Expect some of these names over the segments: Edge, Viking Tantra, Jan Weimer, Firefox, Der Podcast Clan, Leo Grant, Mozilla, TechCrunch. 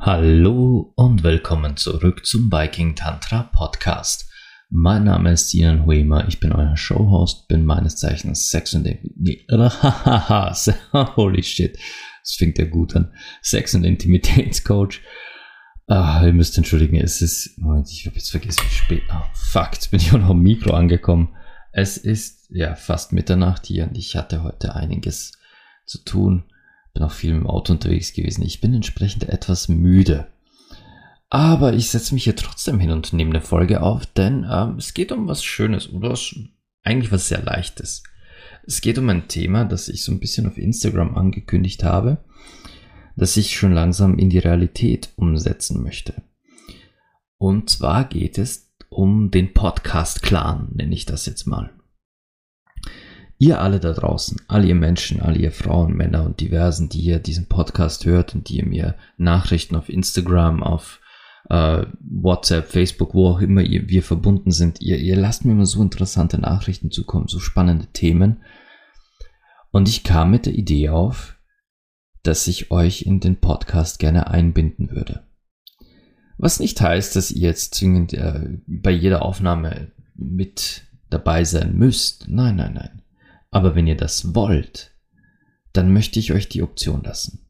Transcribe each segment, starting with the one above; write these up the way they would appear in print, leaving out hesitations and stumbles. Hallo und willkommen zurück zum Viking Tantra Podcast. Mein Name ist Jan Weimer, ich bin euer Showhost, bin meines Zeichens holy shit, das fängt ja gut an. Sex- und Intimitätscoach. Ihr müsst entschuldigen, es ist, Moment, ich habe jetzt vergessen, wie spät, jetzt bin ich auch noch am Mikro angekommen. Es ist ja fast Mitternacht hier und ich hatte heute einiges zu tun. Bin auch viel im Auto unterwegs gewesen. Ich bin entsprechend etwas müde. Aber ich setze mich hier trotzdem hin und nehme eine Folge auf, denn es geht um was Schönes oder eigentlich was sehr Leichtes. Es geht um ein Thema, das ich so ein bisschen auf Instagram angekündigt habe, das ich schon langsam in die Realität umsetzen möchte. Und zwar geht es um den Podcast Clan, nenne ich das jetzt mal. Ihr alle da draußen, all ihr Menschen, all ihr Frauen, Männer und Diversen, die ihr diesen Podcast hört und die ihr mir Nachrichten auf Instagram, auf WhatsApp, Facebook, wo auch immer wir verbunden sind, ihr lasst mir immer so interessante Nachrichten zukommen, so spannende Themen. Und ich kam mit der Idee auf, dass ich euch in den Podcast gerne einbinden würde. Was nicht heißt, dass ihr jetzt zwingend bei jeder Aufnahme mit dabei sein müsst. Nein, nein, nein. Aber wenn ihr das wollt, dann möchte ich euch die Option lassen.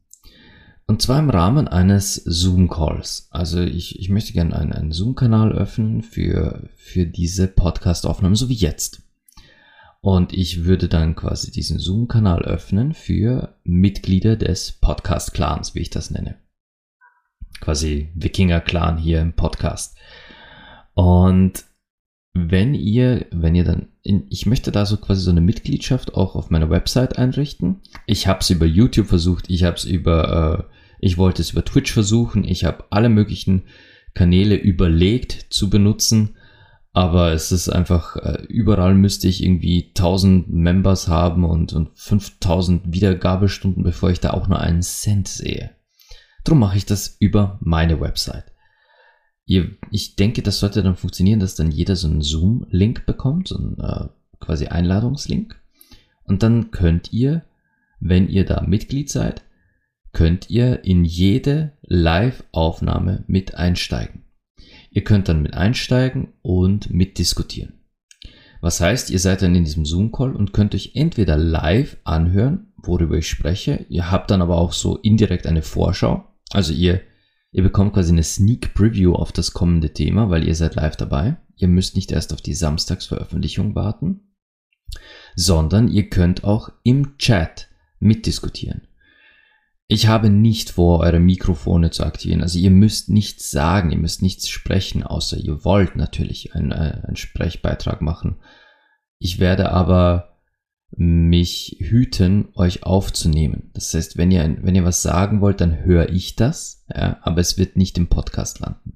Und zwar im Rahmen eines Zoom-Calls. Also ich möchte gerne einen Zoom-Kanal öffnen für diese Podcast-Aufnahmen, so wie jetzt. Und ich würde dann quasi diesen Zoom-Kanal öffnen für Mitglieder des Podcast-Clans, wie ich das nenne. Quasi Wikinger-Clan hier im Podcast. Und wenn ihr dann, ich möchte da so quasi so eine Mitgliedschaft auch auf meiner Website einrichten. Ich habe es über YouTube versucht, ich wollte es über Twitch versuchen, ich habe alle möglichen Kanäle überlegt zu benutzen, aber es ist einfach, überall müsste ich irgendwie 1000 Members haben und 5000 Wiedergabestunden, bevor ich da auch nur einen Cent sehe. Drum mache ich das über meine Website. Ich denke, das sollte dann funktionieren, dass dann jeder so einen Zoom-Link bekommt, so einen quasi Einladungslink. Und dann könnt ihr, wenn ihr da Mitglied seid, könnt ihr in jede Live-Aufnahme mit einsteigen. Ihr könnt dann mit einsteigen und mitdiskutieren. Was heißt, ihr seid dann in diesem Zoom-Call und könnt euch entweder live anhören, worüber ich spreche. Ihr habt dann aber auch so indirekt eine Vorschau. Also Ihr bekommt quasi eine Sneak Preview auf das kommende Thema, weil ihr seid live dabei. Ihr müsst nicht erst auf die Samstagsveröffentlichung warten, sondern ihr könnt auch im Chat mitdiskutieren. Ich habe nicht vor, eure Mikrofone zu aktivieren. Also ihr müsst nichts sagen, ihr müsst nichts sprechen, außer ihr wollt natürlich einen Sprechbeitrag machen. Ich werde aber mich hüten, euch aufzunehmen. Das heißt, wenn ihr was sagen wollt, dann höre ich das, ja, aber es wird nicht im Podcast landen.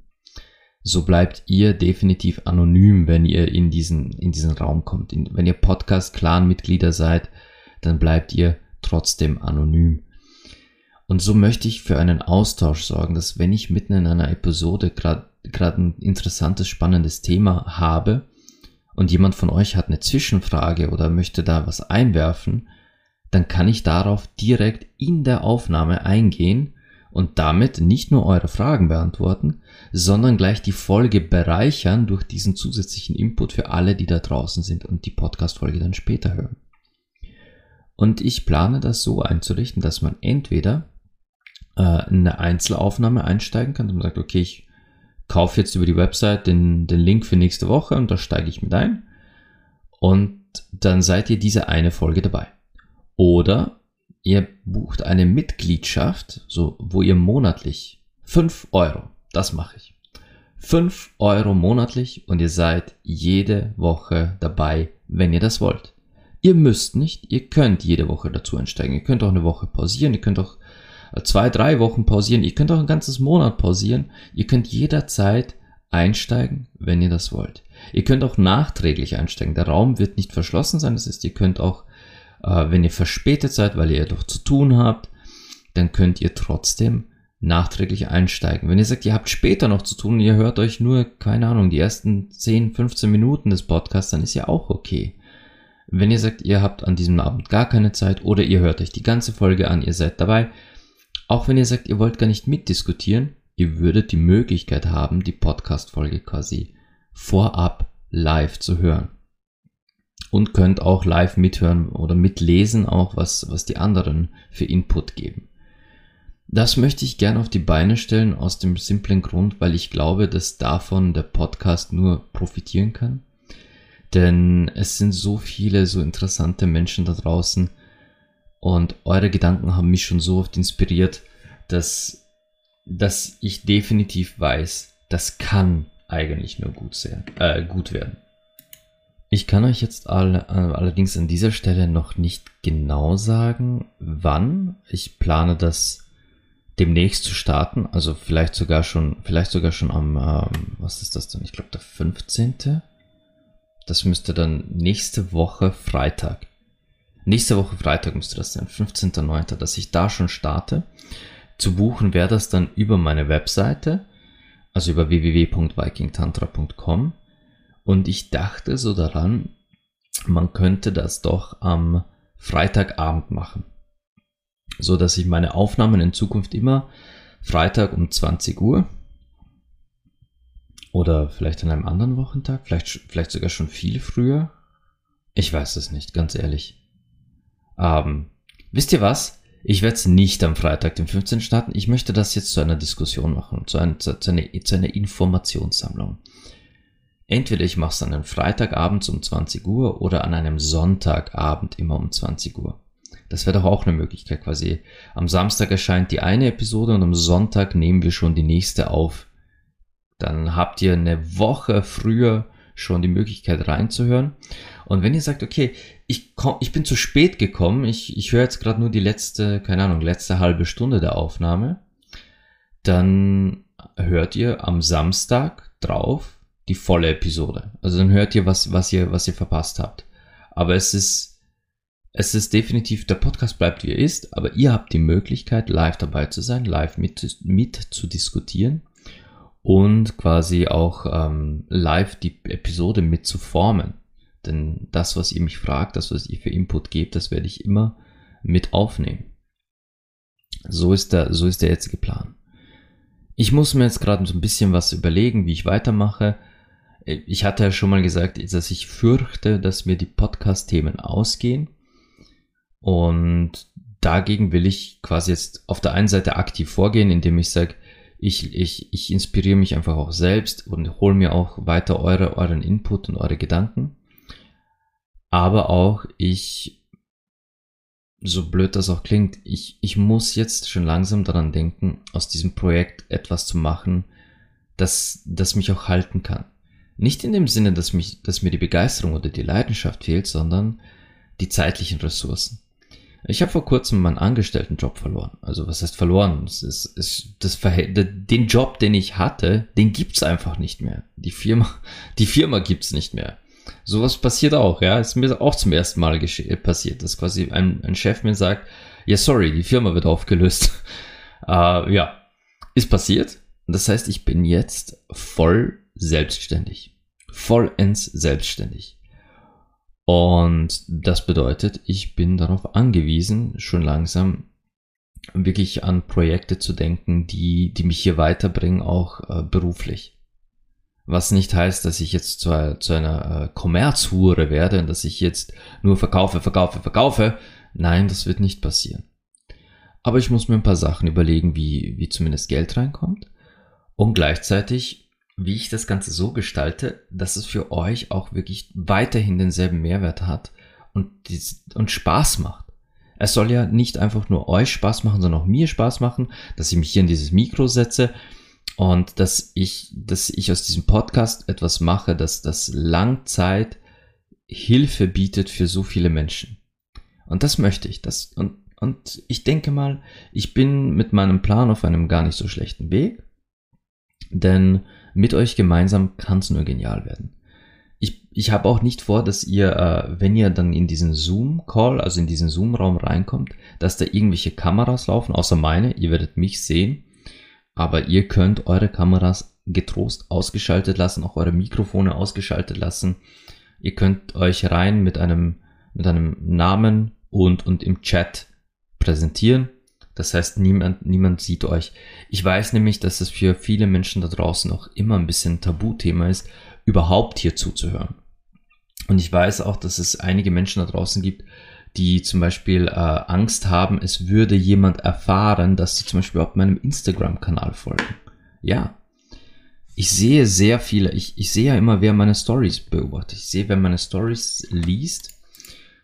So bleibt ihr definitiv anonym, wenn ihr in diesen Raum kommt. Wenn ihr Podcast-Clan-Mitglieder seid, dann bleibt ihr trotzdem anonym. Und so möchte ich für einen Austausch sorgen, dass wenn ich mitten in einer Episode gerade ein interessantes, spannendes Thema habe, und jemand von euch hat eine Zwischenfrage oder möchte da was einwerfen, dann kann ich darauf direkt in der Aufnahme eingehen und damit nicht nur eure Fragen beantworten, sondern gleich die Folge bereichern durch diesen zusätzlichen Input für alle, die da draußen sind und die Podcast-Folge dann später hören. Und ich plane das so einzurichten, dass man entweder in eine Einzelaufnahme einsteigen kann, dass man sagt, okay, ich kaufe jetzt über die Website den Link für nächste Woche und da steige ich mit ein und dann seid ihr diese eine Folge dabei. Oder ihr bucht eine Mitgliedschaft, so wo ihr monatlich 5 €, das mache ich, 5 € monatlich und ihr seid jede Woche dabei, wenn ihr das wollt. Ihr müsst nicht, ihr könnt jede Woche dazu einsteigen, ihr könnt auch eine Woche pausieren, ihr könnt auch 2-3 Wochen pausieren, ihr könnt auch ein ganzes Monat pausieren, ihr könnt jederzeit einsteigen, wenn ihr das wollt. Ihr könnt auch nachträglich einsteigen, der Raum wird nicht verschlossen sein, das heißt, ihr könnt auch Wenn ihr verspätet seid, weil ihr ja doch zu tun habt, dann könnt ihr trotzdem nachträglich einsteigen. Wenn ihr sagt, ihr habt später noch zu tun, ihr hört euch nur, keine Ahnung, die ersten 10, 15 Minuten des Podcasts, dann ist ja auch okay. Wenn ihr sagt, ihr habt an diesem Abend gar keine Zeit oder ihr hört euch die ganze Folge an, ihr seid dabei, auch wenn ihr sagt, ihr wollt gar nicht mitdiskutieren, ihr würdet die Möglichkeit haben, die Podcast-Folge quasi vorab live zu hören. Und könnt auch live mithören oder mitlesen, auch was die anderen für Input geben. Das möchte ich gerne auf die Beine stellen, aus dem simplen Grund, weil ich glaube, dass davon der Podcast nur profitieren kann. Denn es sind so viele, so interessante Menschen da draußen und eure Gedanken haben mich schon so oft inspiriert, dass ich definitiv weiß, das kann eigentlich nur gut werden. Ich kann euch jetzt allerdings an dieser Stelle noch nicht genau sagen, wann. Ich plane das demnächst zu starten, also vielleicht sogar schon am, was ist das denn? Ich glaube der 15. Das müsste dann nächste Woche Freitag müsste das sein, 15.09., dass ich da schon starte. Zu buchen wäre das dann über meine Webseite, also über www.vikingtantra.com, und ich dachte so daran, man könnte das doch am Freitagabend machen, so dass ich meine Aufnahmen in Zukunft immer Freitag um 20 Uhr oder vielleicht an einem anderen Wochentag, vielleicht sogar schon viel früher. Ich weiß es nicht, ganz ehrlich. Wisst ihr was? Ich werde es nicht am Freitag, den 15. starten. Ich möchte das jetzt zu einer Diskussion machen, zu einer Informationssammlung. Entweder ich mache es an einem Freitagabend um 20 Uhr oder an einem Sonntagabend immer um 20 Uhr. Das wäre doch auch eine Möglichkeit, quasi am Samstag erscheint die eine Episode und am Sonntag nehmen wir schon die nächste auf. Dann habt ihr eine Woche früher schon die Möglichkeit reinzuhören. Und wenn ihr sagt, okay, ich bin zu spät gekommen, ich höre jetzt gerade nur die letzte halbe Stunde der Aufnahme, dann hört ihr am Samstag drauf die volle Episode. Also dann hört ihr, was ihr verpasst habt. Aber es ist definitiv, der Podcast bleibt wie er ist, aber ihr habt die Möglichkeit, live dabei zu sein, live mit zu diskutieren. Und quasi auch live die Episode mit zu formen. Denn das, was ihr mich fragt, das, was ihr für Input gebt, das werde ich immer mit aufnehmen. So ist der jetzige Plan. Ich muss mir jetzt gerade so ein bisschen was überlegen, wie ich weitermache. Ich hatte ja schon mal gesagt, dass ich fürchte, dass mir die Podcast-Themen ausgehen. Und dagegen will ich quasi jetzt auf der einen Seite aktiv vorgehen, indem ich sage, ich inspiriere mich einfach auch selbst und hole mir auch weiter euren Input und eure Gedanken. Aber auch ich, so blöd das auch klingt, ich muss jetzt schon langsam daran denken, aus diesem Projekt etwas zu machen, das mich auch halten kann. Nicht in dem Sinne, dass mir die Begeisterung oder die Leidenschaft fehlt, sondern die zeitlichen Ressourcen. Ich habe vor kurzem meinen Angestelltenjob verloren. Also was heißt verloren? Den Job, den ich hatte, den gibt's einfach nicht mehr. Die Firma gibt's nicht mehr. Sowas passiert auch, ja. Ist mir auch zum ersten Mal passiert, dass quasi ein Chef mir sagt, ja sorry, die Firma wird aufgelöst. Ja, ist passiert. Das heißt, ich bin jetzt vollends selbstständig. Und das bedeutet, ich bin darauf angewiesen, schon langsam wirklich an Projekte zu denken, die mich hier weiterbringen, auch beruflich. Was nicht heißt, dass ich jetzt zu einer Kommerzhure werde und dass ich jetzt nur verkaufe. Nein, das wird nicht passieren. Aber ich muss mir ein paar Sachen überlegen, wie zumindest Geld reinkommt und gleichzeitig, wie ich das Ganze so gestalte, dass es für euch auch wirklich weiterhin denselben Mehrwert hat und Spaß macht. Es soll ja nicht einfach nur euch Spaß machen, sondern auch mir Spaß machen, dass ich mich hier in dieses Mikro setze und dass ich aus diesem Podcast etwas mache, das Langzeit Hilfe bietet für so viele Menschen. Und das möchte ich. Und ich denke mal, ich bin mit meinem Plan auf einem gar nicht so schlechten Weg, denn mit euch gemeinsam kann es nur genial werden. Ich habe auch nicht vor, dass ihr, wenn ihr dann in diesen Zoom-Call, also in diesen Zoom-Raum reinkommt, dass da irgendwelche Kameras laufen, außer meine. Ihr werdet mich sehen, aber ihr könnt eure Kameras getrost ausgeschaltet lassen, auch eure Mikrofone ausgeschaltet lassen. Ihr könnt euch rein mit einem Namen und im Chat präsentieren. Das heißt, niemand sieht euch. Ich weiß nämlich, dass es für viele Menschen da draußen noch immer ein bisschen ein Tabuthema ist, überhaupt hier zuzuhören. Und ich weiß auch, dass es einige Menschen da draußen gibt, die zum Beispiel Angst haben, es würde jemand erfahren, dass sie zum Beispiel auf meinem Instagram-Kanal folgen. Ja, ich sehe sehr viele, ich sehe ja immer, wer meine Stories beobachtet. Ich sehe, wer meine Stories liest.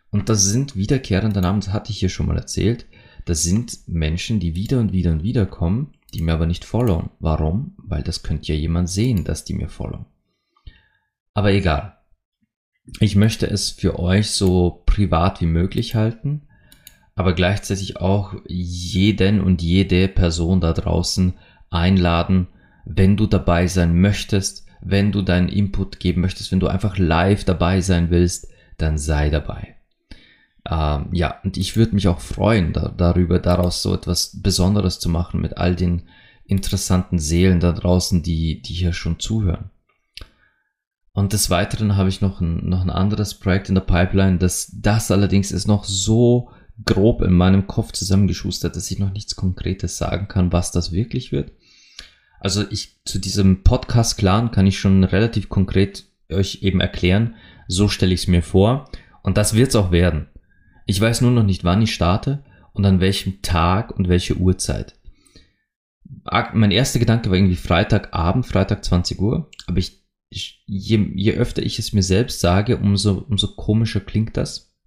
Und das sind wiederkehrende Namen, das hatte ich hier schon mal erzählt. Das sind Menschen, die wieder und wieder und wieder kommen, die mir aber nicht folgen. Warum? Weil das könnte ja jemand sehen, dass die mir folgen. Aber egal. Ich möchte es für euch so privat wie möglich halten, aber gleichzeitig auch jeden und jede Person da draußen einladen, wenn du dabei sein möchtest, wenn du deinen Input geben möchtest, wenn du einfach live dabei sein willst, dann sei dabei. Ja, und ich würde mich auch freuen, daraus so etwas Besonderes zu machen mit all den interessanten Seelen da draußen, die hier schon zuhören. Und des Weiteren habe ich noch ein anderes Projekt in der Pipeline, das allerdings ist noch so grob in meinem Kopf zusammengeschustert, dass ich noch nichts Konkretes sagen kann, was das wirklich wird. Also zu diesem Podcast Clan kann ich schon relativ konkret euch eben erklären, so stelle ich es mir vor und das wird es auch werden. Ich weiß nur noch nicht, wann ich starte und an welchem Tag und welche Uhrzeit. Mein erster Gedanke war irgendwie Freitagabend, Freitag 20 Uhr. Aber je öfter ich es mir selbst sage, umso komischer klingt das.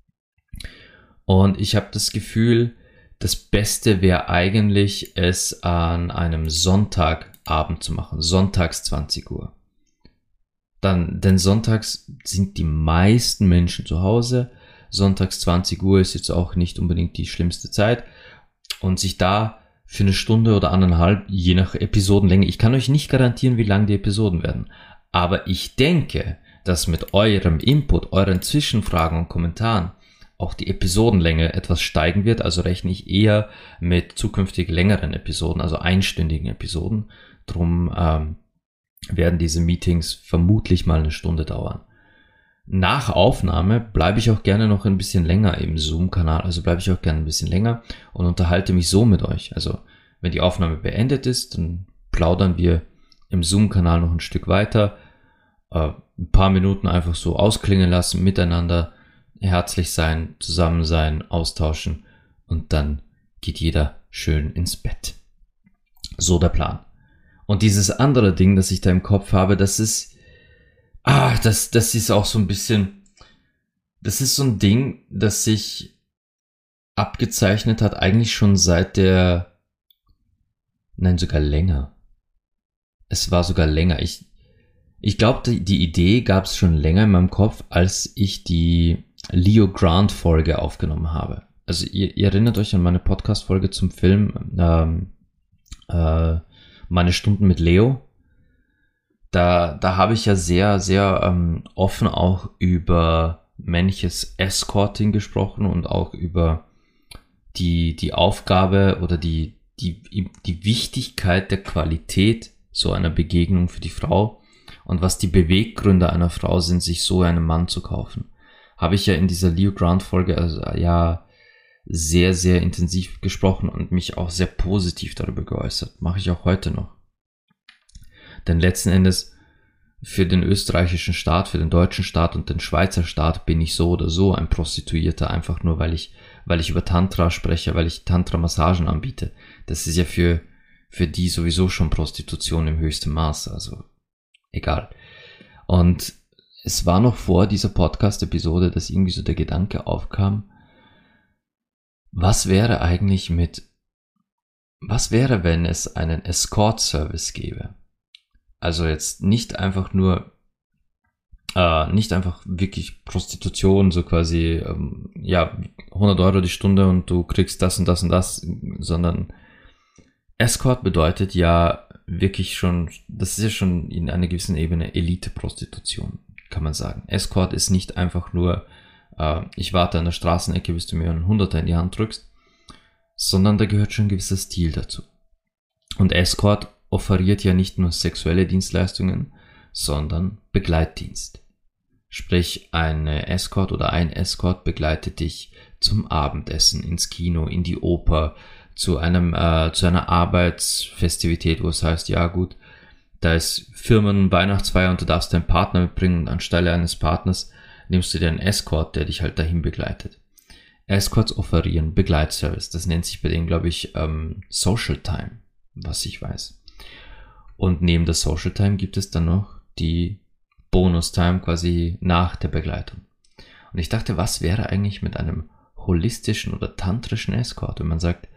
Und ich habe das Gefühl, das Beste wäre eigentlich, es an einem Sonntagabend zu machen. Sonntags 20 Uhr. Denn sonntags sind die meisten Menschen zu Hause. Sonntags 20 Uhr ist jetzt auch nicht unbedingt die schlimmste Zeit und sich da für eine Stunde oder anderthalb, je nach Episodenlänge, ich kann euch nicht garantieren, wie lang die Episoden werden, aber ich denke, dass mit eurem Input, euren Zwischenfragen und Kommentaren auch die Episodenlänge etwas steigen wird, also rechne ich eher mit zukünftig längeren Episoden, also einstündigen Episoden, drum werden diese Meetings vermutlich mal eine Stunde dauern. Nach Aufnahme bleibe ich auch gerne noch ein bisschen länger im Zoom-Kanal, also bleibe ich auch gerne ein bisschen länger und unterhalte mich so mit euch. Also wenn die Aufnahme beendet ist, dann plaudern wir im Zoom-Kanal noch ein Stück weiter, ein paar Minuten einfach so ausklingen lassen, miteinander herzlich sein, zusammen sein, austauschen und dann geht jeder schön ins Bett. So der Plan. Und dieses andere Ding, das ich da im Kopf habe, das ist das ist auch so ein bisschen, das ist so ein Ding, das sich abgezeichnet hat, eigentlich schon sogar länger. Es war sogar länger. Ich glaube, die Idee gab es schon länger in meinem Kopf, als ich die Leo Grant Folge aufgenommen habe. Also ihr erinnert euch an meine Podcast-Folge zum Film, meine Stunden mit Leo. Da habe ich ja sehr, sehr offen auch über männliches Escorting gesprochen und auch über die Aufgabe oder die Wichtigkeit der Qualität so einer Begegnung für die Frau und was die Beweggründe einer Frau sind, sich so einen Mann zu kaufen. Habe ich ja in dieser Leo Grant Folge sehr, sehr intensiv gesprochen und mich auch sehr positiv darüber geäußert. Mache ich auch heute noch. Denn letzten Endes für den österreichischen Staat, für den deutschen Staat und den Schweizer Staat bin ich so oder so ein Prostituierter, einfach nur, weil ich über Tantra spreche, weil ich Tantra-Massagen anbiete. Das ist ja für die sowieso schon Prostitution im höchsten Maß, also egal. Und es war noch vor dieser Podcast-Episode, dass irgendwie so der Gedanke aufkam, was wäre, wenn es einen Escort-Service gäbe? Also jetzt nicht einfach wirklich Prostitution, so quasi, 100 Euro die Stunde und du kriegst das und das und das, sondern Escort bedeutet ja wirklich schon, das ist ja schon in einer gewissen Ebene Elite-Prostitution. kann man sagen. Escort ist nicht einfach nur, ich warte an der Straßenecke, bis du mir einen Hunderter in die Hand drückst, sondern da gehört schon ein gewisser Stil dazu. Und Escort offeriert ja nicht nur sexuelle Dienstleistungen, sondern Begleitdienst. Sprich, eine Escort oder ein Escort begleitet dich zum Abendessen, ins Kino, in die Oper, zu einer Arbeitsfestivität, wo es heißt, ja gut, da ist Firmenweihnachtsfeier und du darfst deinen Partner mitbringen und anstelle eines Partners nimmst du dir einen Escort, der dich halt dahin begleitet. Escorts offerieren Begleitservice, das nennt sich bei denen, glaube ich, Social Time, was ich weiß. Und neben der Social Time gibt es dann noch die Bonus Time quasi nach der Begleitung. Und ich dachte, was wäre eigentlich mit einem holistischen oder tantrischen Escort, wenn man sagt,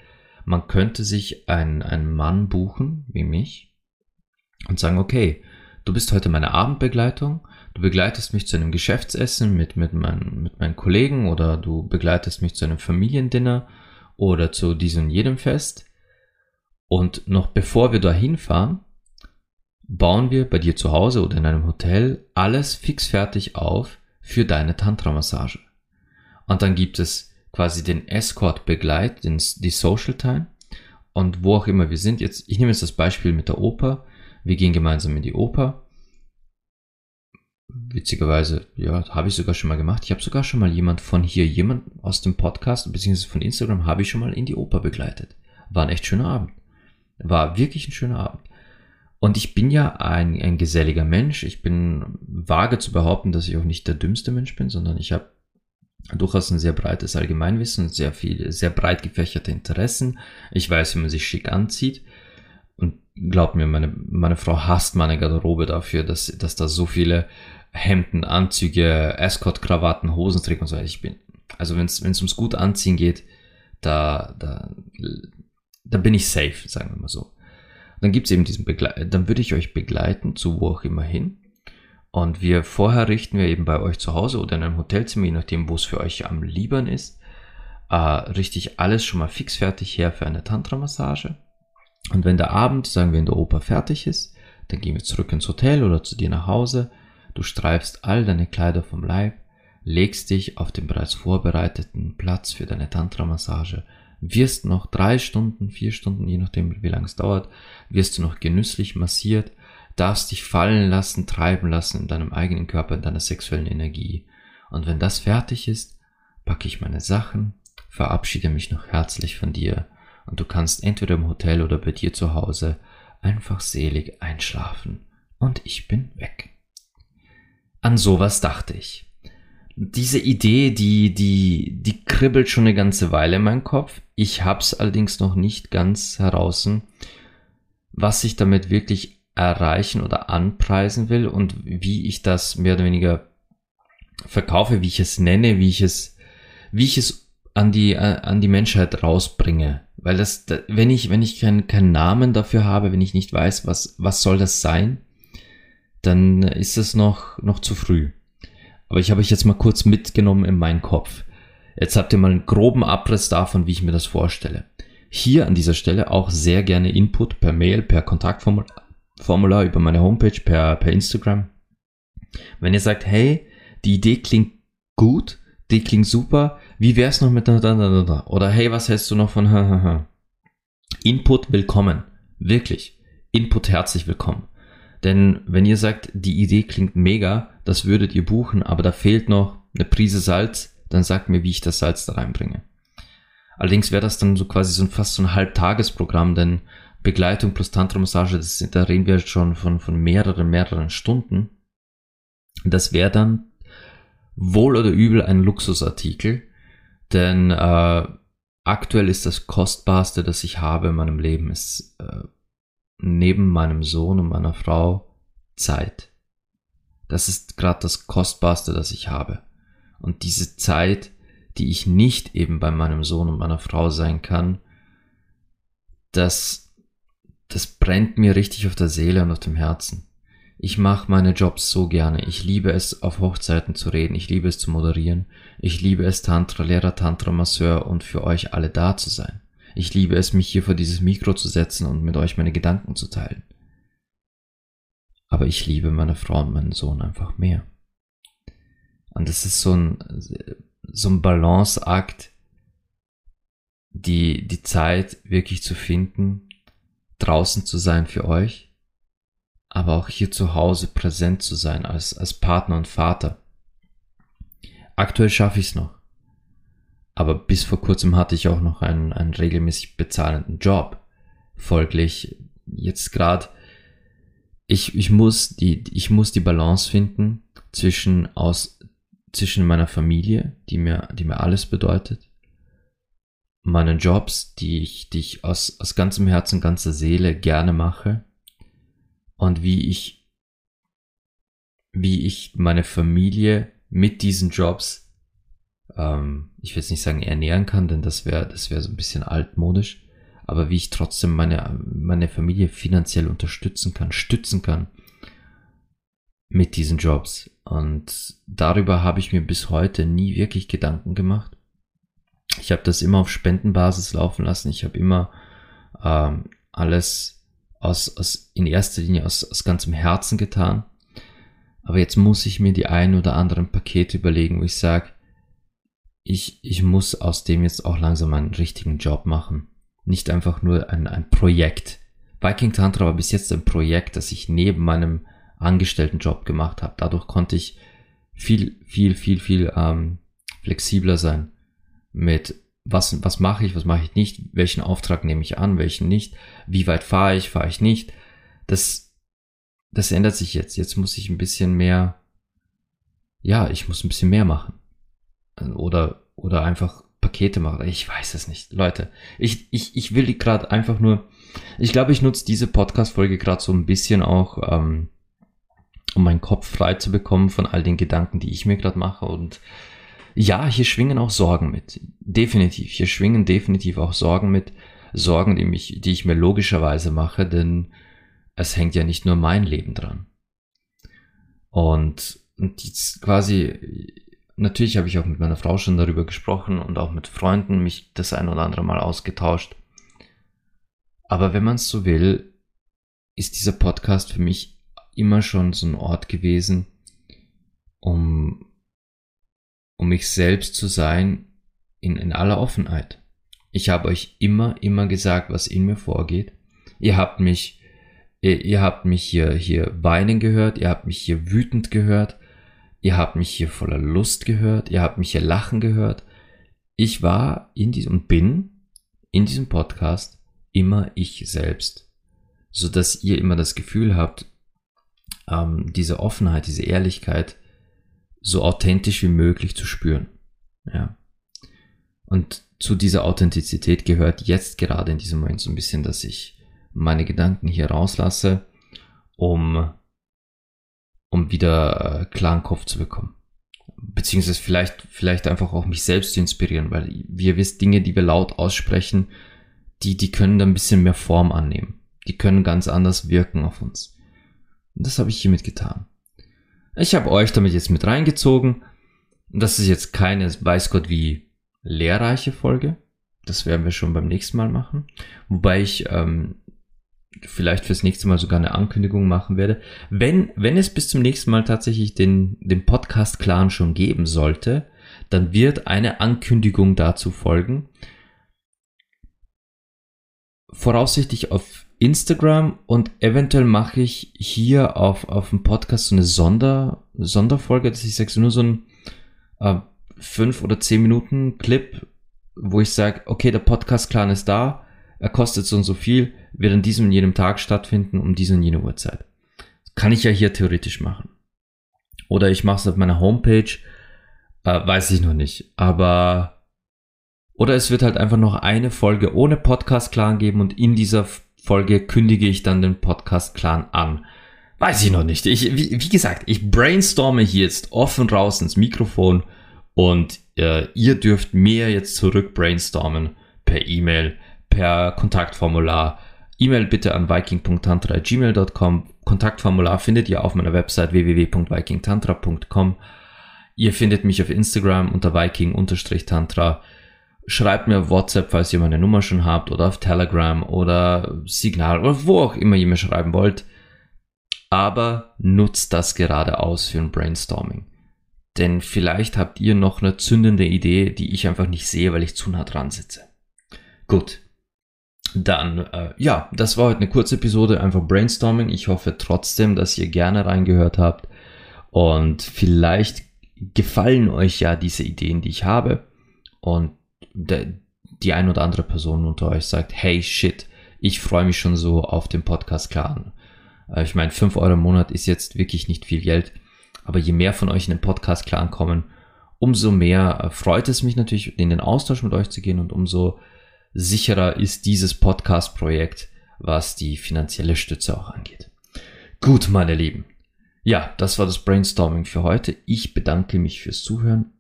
man könnte sich einen Mann buchen, wie mich, und sagen, okay, du bist heute meine Abendbegleitung, du begleitest mich zu einem Geschäftsessen mit meinen Kollegen oder du begleitest mich zu einem Familiendinner oder zu diesem und jedem Fest. Und noch bevor wir dahin fahren, bauen wir bei dir zu Hause oder in einem Hotel alles fixfertig auf für deine Tantra-Massage. Und dann gibt es quasi den Escort-Begleit, die Social Time und wo auch immer wir sind. Ich nehme jetzt das Beispiel mit der Oper. Wir gehen gemeinsam in die Oper. Witzigerweise, ja, habe ich sogar schon mal gemacht. Ich habe sogar schon mal jemanden aus dem Podcast bzw. von Instagram habe ich schon mal in die Oper begleitet. War ein echt schöner Abend. War wirklich ein schöner Abend. Und ich bin ja ein geselliger Mensch. Ich bin vage zu behaupten, dass ich auch nicht der dümmste Mensch bin, sondern ich habe durchaus ein sehr breites Allgemeinwissen und sehr breit gefächerte Interessen. Ich weiß, wie man sich schick anzieht. Und glaubt mir, meine Frau hasst meine Garderobe dafür, dass da so viele Hemden, Anzüge, Escort-Krawatten, Hosenträger und so weiter. Also wenn es ums gut Anziehen geht, da bin ich safe, sagen wir mal so. Dann gibt's eben dann würde ich euch begleiten, zu wo auch immer hin. Und vorher richten wir eben bei euch zu Hause oder in einem Hotelzimmer, je nachdem, wo es für euch am liebsten ist, richte ich alles schon mal fixfertig her für eine Tantra-Massage. Und wenn der Abend, sagen wir in der Oper, fertig ist, dann gehen wir zurück ins Hotel oder zu dir nach Hause. Du streifst all deine Kleider vom Leib, legst dich auf den bereits vorbereiteten Platz für deine Tantra-Massage, wirst noch 3 Stunden, 4 Stunden, je nachdem, wie lange es dauert, wirst du noch genüsslich massiert, darfst dich fallen lassen, treiben lassen in deinem eigenen Körper, in deiner sexuellen Energie. Und wenn das fertig ist, packe ich meine Sachen, verabschiede mich noch herzlich von dir und du kannst entweder im Hotel oder bei dir zu Hause einfach selig einschlafen und ich bin weg. An sowas dachte ich. Diese Idee, die kribbelt schon eine ganze Weile in meinem Kopf. Ich hab's allerdings noch nicht ganz heraus, was ich damit wirklich erreichen oder anpreisen will und wie ich das mehr oder weniger verkaufe, wie ich es nenne, wie ich es an die Menschheit rausbringe. Weil das, wenn ich keinen Namen dafür habe, wenn ich nicht weiß, was soll das sein, dann ist es noch zu früh. Aber ich habe euch jetzt mal kurz mitgenommen in meinen Kopf. Jetzt habt ihr mal einen groben Abriss davon, wie ich mir das vorstelle. Hier an dieser Stelle auch sehr gerne Input per Mail, per Kontaktformular über meine Homepage, per Instagram. Wenn ihr sagt, hey, die Idee klingt gut, die klingt super, wie wär's noch mit da? Oder hey, was hältst du noch von ha? Input willkommen, wirklich. Input herzlich willkommen. Denn wenn ihr sagt, die Idee klingt mega, das würdet ihr buchen, aber da fehlt noch eine Prise Salz, dann sagt mir, wie ich das Salz da reinbringe. Allerdings wäre das dann so quasi fast so ein Halbtagesprogramm, denn Begleitung plus Tantra-Massage, da reden wir schon von mehreren Stunden. Das wäre dann wohl oder übel ein Luxusartikel, denn aktuell ist das Kostbarste, das ich habe in meinem Leben, ist neben meinem Sohn und meiner Frau Zeit. Das ist gerade das Kostbarste, das ich habe. Und diese Zeit, die ich nicht eben bei meinem Sohn und meiner Frau sein kann, das brennt mir richtig auf der Seele und auf dem Herzen. Ich mache meine Jobs so gerne. Ich liebe es, auf Hochzeiten zu reden. Ich liebe es, zu moderieren. Ich liebe es, Tantra-Lehrer, Tantra-Masseur und für euch alle da zu sein. Ich liebe es, mich hier vor dieses Mikro zu setzen und mit euch meine Gedanken zu teilen. Aber ich liebe meine Frau und meinen Sohn einfach mehr. Und das ist so ein Balanceakt, die Zeit wirklich zu finden, draußen zu sein für euch, aber auch hier zu Hause präsent zu sein als Partner und Vater. Aktuell schaffe ich es noch. Aber bis vor kurzem hatte ich auch noch einen regelmäßig bezahlenden Job. Folglich jetzt gerade, ich muss die Balance finden zwischen meiner Familie, die mir alles bedeutet, meinen Jobs, die ich aus ganzem Herzen, ganzer Seele gerne mache, und wie ich meine Familie mit diesen Jobs, ich will jetzt nicht sagen ernähren kann, denn das wäre so ein bisschen altmodisch, aber wie ich trotzdem meine Familie finanziell stützen kann mit diesen Jobs. Und darüber habe ich mir bis heute nie wirklich Gedanken gemacht. Ich habe das immer auf Spendenbasis laufen lassen. Ich habe immer alles in erster Linie aus ganzem Herzen getan. Aber jetzt muss ich mir die ein oder anderen Pakete überlegen, wo ich sage, ich muss aus dem jetzt auch langsam einen richtigen Job machen. Nicht einfach nur ein Projekt. Viking Tantra war bis jetzt ein Projekt, das ich neben meinem Angestelltenjob gemacht habe. Dadurch konnte ich viel flexibler sein mit was mache ich, was mache ich nicht, welchen Auftrag nehme ich an, welchen nicht, wie weit fahre ich nicht. Das ändert sich jetzt. Jetzt muss ich ein bisschen mehr, ich muss ein bisschen mehr machen. Oder einfach Pakete machen. Ich weiß es nicht. Leute, ich will die gerade einfach nur, ich glaube, ich nutze diese Podcast-Folge gerade so ein bisschen auch, um meinen Kopf frei zu bekommen von all den Gedanken, die ich mir gerade mache. Und ja, hier schwingen auch Sorgen mit. Definitiv. Hier schwingen definitiv auch Sorgen mit. Sorgen, die ich mir logischerweise mache, denn es hängt ja nicht nur mein Leben dran. Und jetzt quasi, natürlich habe ich auch mit meiner Frau schon darüber gesprochen und auch mit Freunden mich das ein oder andere Mal ausgetauscht. Aber wenn man es so will, ist dieser Podcast für mich immer schon so ein Ort gewesen, um mich selbst zu sein in aller Offenheit. Ich habe euch immer gesagt, was in mir vorgeht. Ihr habt mich hier weinen gehört, ihr habt mich hier wütend gehört, ihr habt mich hier voller Lust gehört, ihr habt mich hier lachen gehört. Ich war bin in diesem Podcast immer ich selbst, sodass ihr immer das Gefühl habt, diese Offenheit, diese Ehrlichkeit so authentisch wie möglich zu spüren. Ja. Und zu dieser Authentizität gehört jetzt gerade in diesem Moment so ein bisschen, dass ich meine Gedanken hier rauslasse, um wieder klaren Kopf zu bekommen. Beziehungsweise vielleicht einfach auch mich selbst zu inspirieren, weil wir wissen, Dinge, die wir laut aussprechen, die können dann ein bisschen mehr Form annehmen. Die können ganz anders wirken auf uns. Und das habe ich hiermit getan. Ich habe euch damit jetzt mit reingezogen. Das ist jetzt keine, weiß Gott, wie lehrreiche Folge. Das werden wir schon beim nächsten Mal machen. Wobei ich vielleicht fürs nächste Mal sogar eine Ankündigung machen werde. Wenn es bis zum nächsten Mal tatsächlich den Podcast Clan schon geben sollte, dann wird eine Ankündigung dazu folgen. Voraussichtlich auf Instagram, und eventuell mache ich hier auf dem Podcast so eine Sonderfolge, dass ich sage, nur so ein 5 oder 10 Minuten Clip, wo ich sage, okay, der Podcast Clan ist da, er kostet so und so viel, wird an diesem und jenem Tag stattfinden, um diese und jene Uhrzeit. Kann ich ja hier theoretisch machen. Oder ich mache es auf meiner Homepage, weiß ich noch nicht. Aber, oder es wird halt einfach noch eine Folge ohne Podcast Clan geben, und in dieser Folge kündige ich dann den Podcast Clan an. Weiß ich noch nicht. Wie gesagt, ich brainstorme hier jetzt offen raus ins Mikrofon, und ihr dürft mir jetzt zurück brainstormen per E-Mail, per Kontaktformular. E-Mail bitte an viking.tantra@gmail.com. Kontaktformular findet ihr auf meiner Website www.vikingtantra.com. Ihr findet mich auf Instagram unter viking_tantra. Schreibt mir auf WhatsApp, falls ihr meine Nummer schon habt, oder auf Telegram oder Signal oder wo auch immer ihr mir schreiben wollt. Aber nutzt das gerade aus für ein Brainstorming. Denn vielleicht habt ihr noch eine zündende Idee, die ich einfach nicht sehe, weil ich zu nah dran sitze. Gut, dann, ja, das war heute eine kurze Episode, einfach Brainstorming. Ich hoffe trotzdem, dass ihr gerne reingehört habt und vielleicht gefallen euch ja diese Ideen, die ich habe, und die ein oder andere Person unter euch sagt, hey, shit, ich freue mich schon so auf den Podcast Clan. Ich meine, 5 Euro im Monat ist jetzt wirklich nicht viel Geld, aber je mehr von euch in den Podcast Clan kommen, umso mehr freut es mich natürlich, in den Austausch mit euch zu gehen, und umso sicherer ist dieses Podcast-Projekt, was die finanzielle Stütze auch angeht. Gut, meine Lieben. Ja, das war das Brainstorming für heute. Ich bedanke mich fürs Zuhören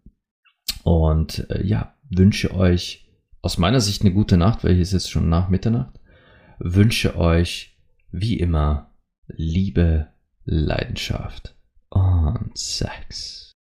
und ja, wünsche euch aus meiner Sicht eine gute Nacht, weil hier ist jetzt schon nach Mitternacht. Wünsche euch wie immer Liebe, Leidenschaft und Sex.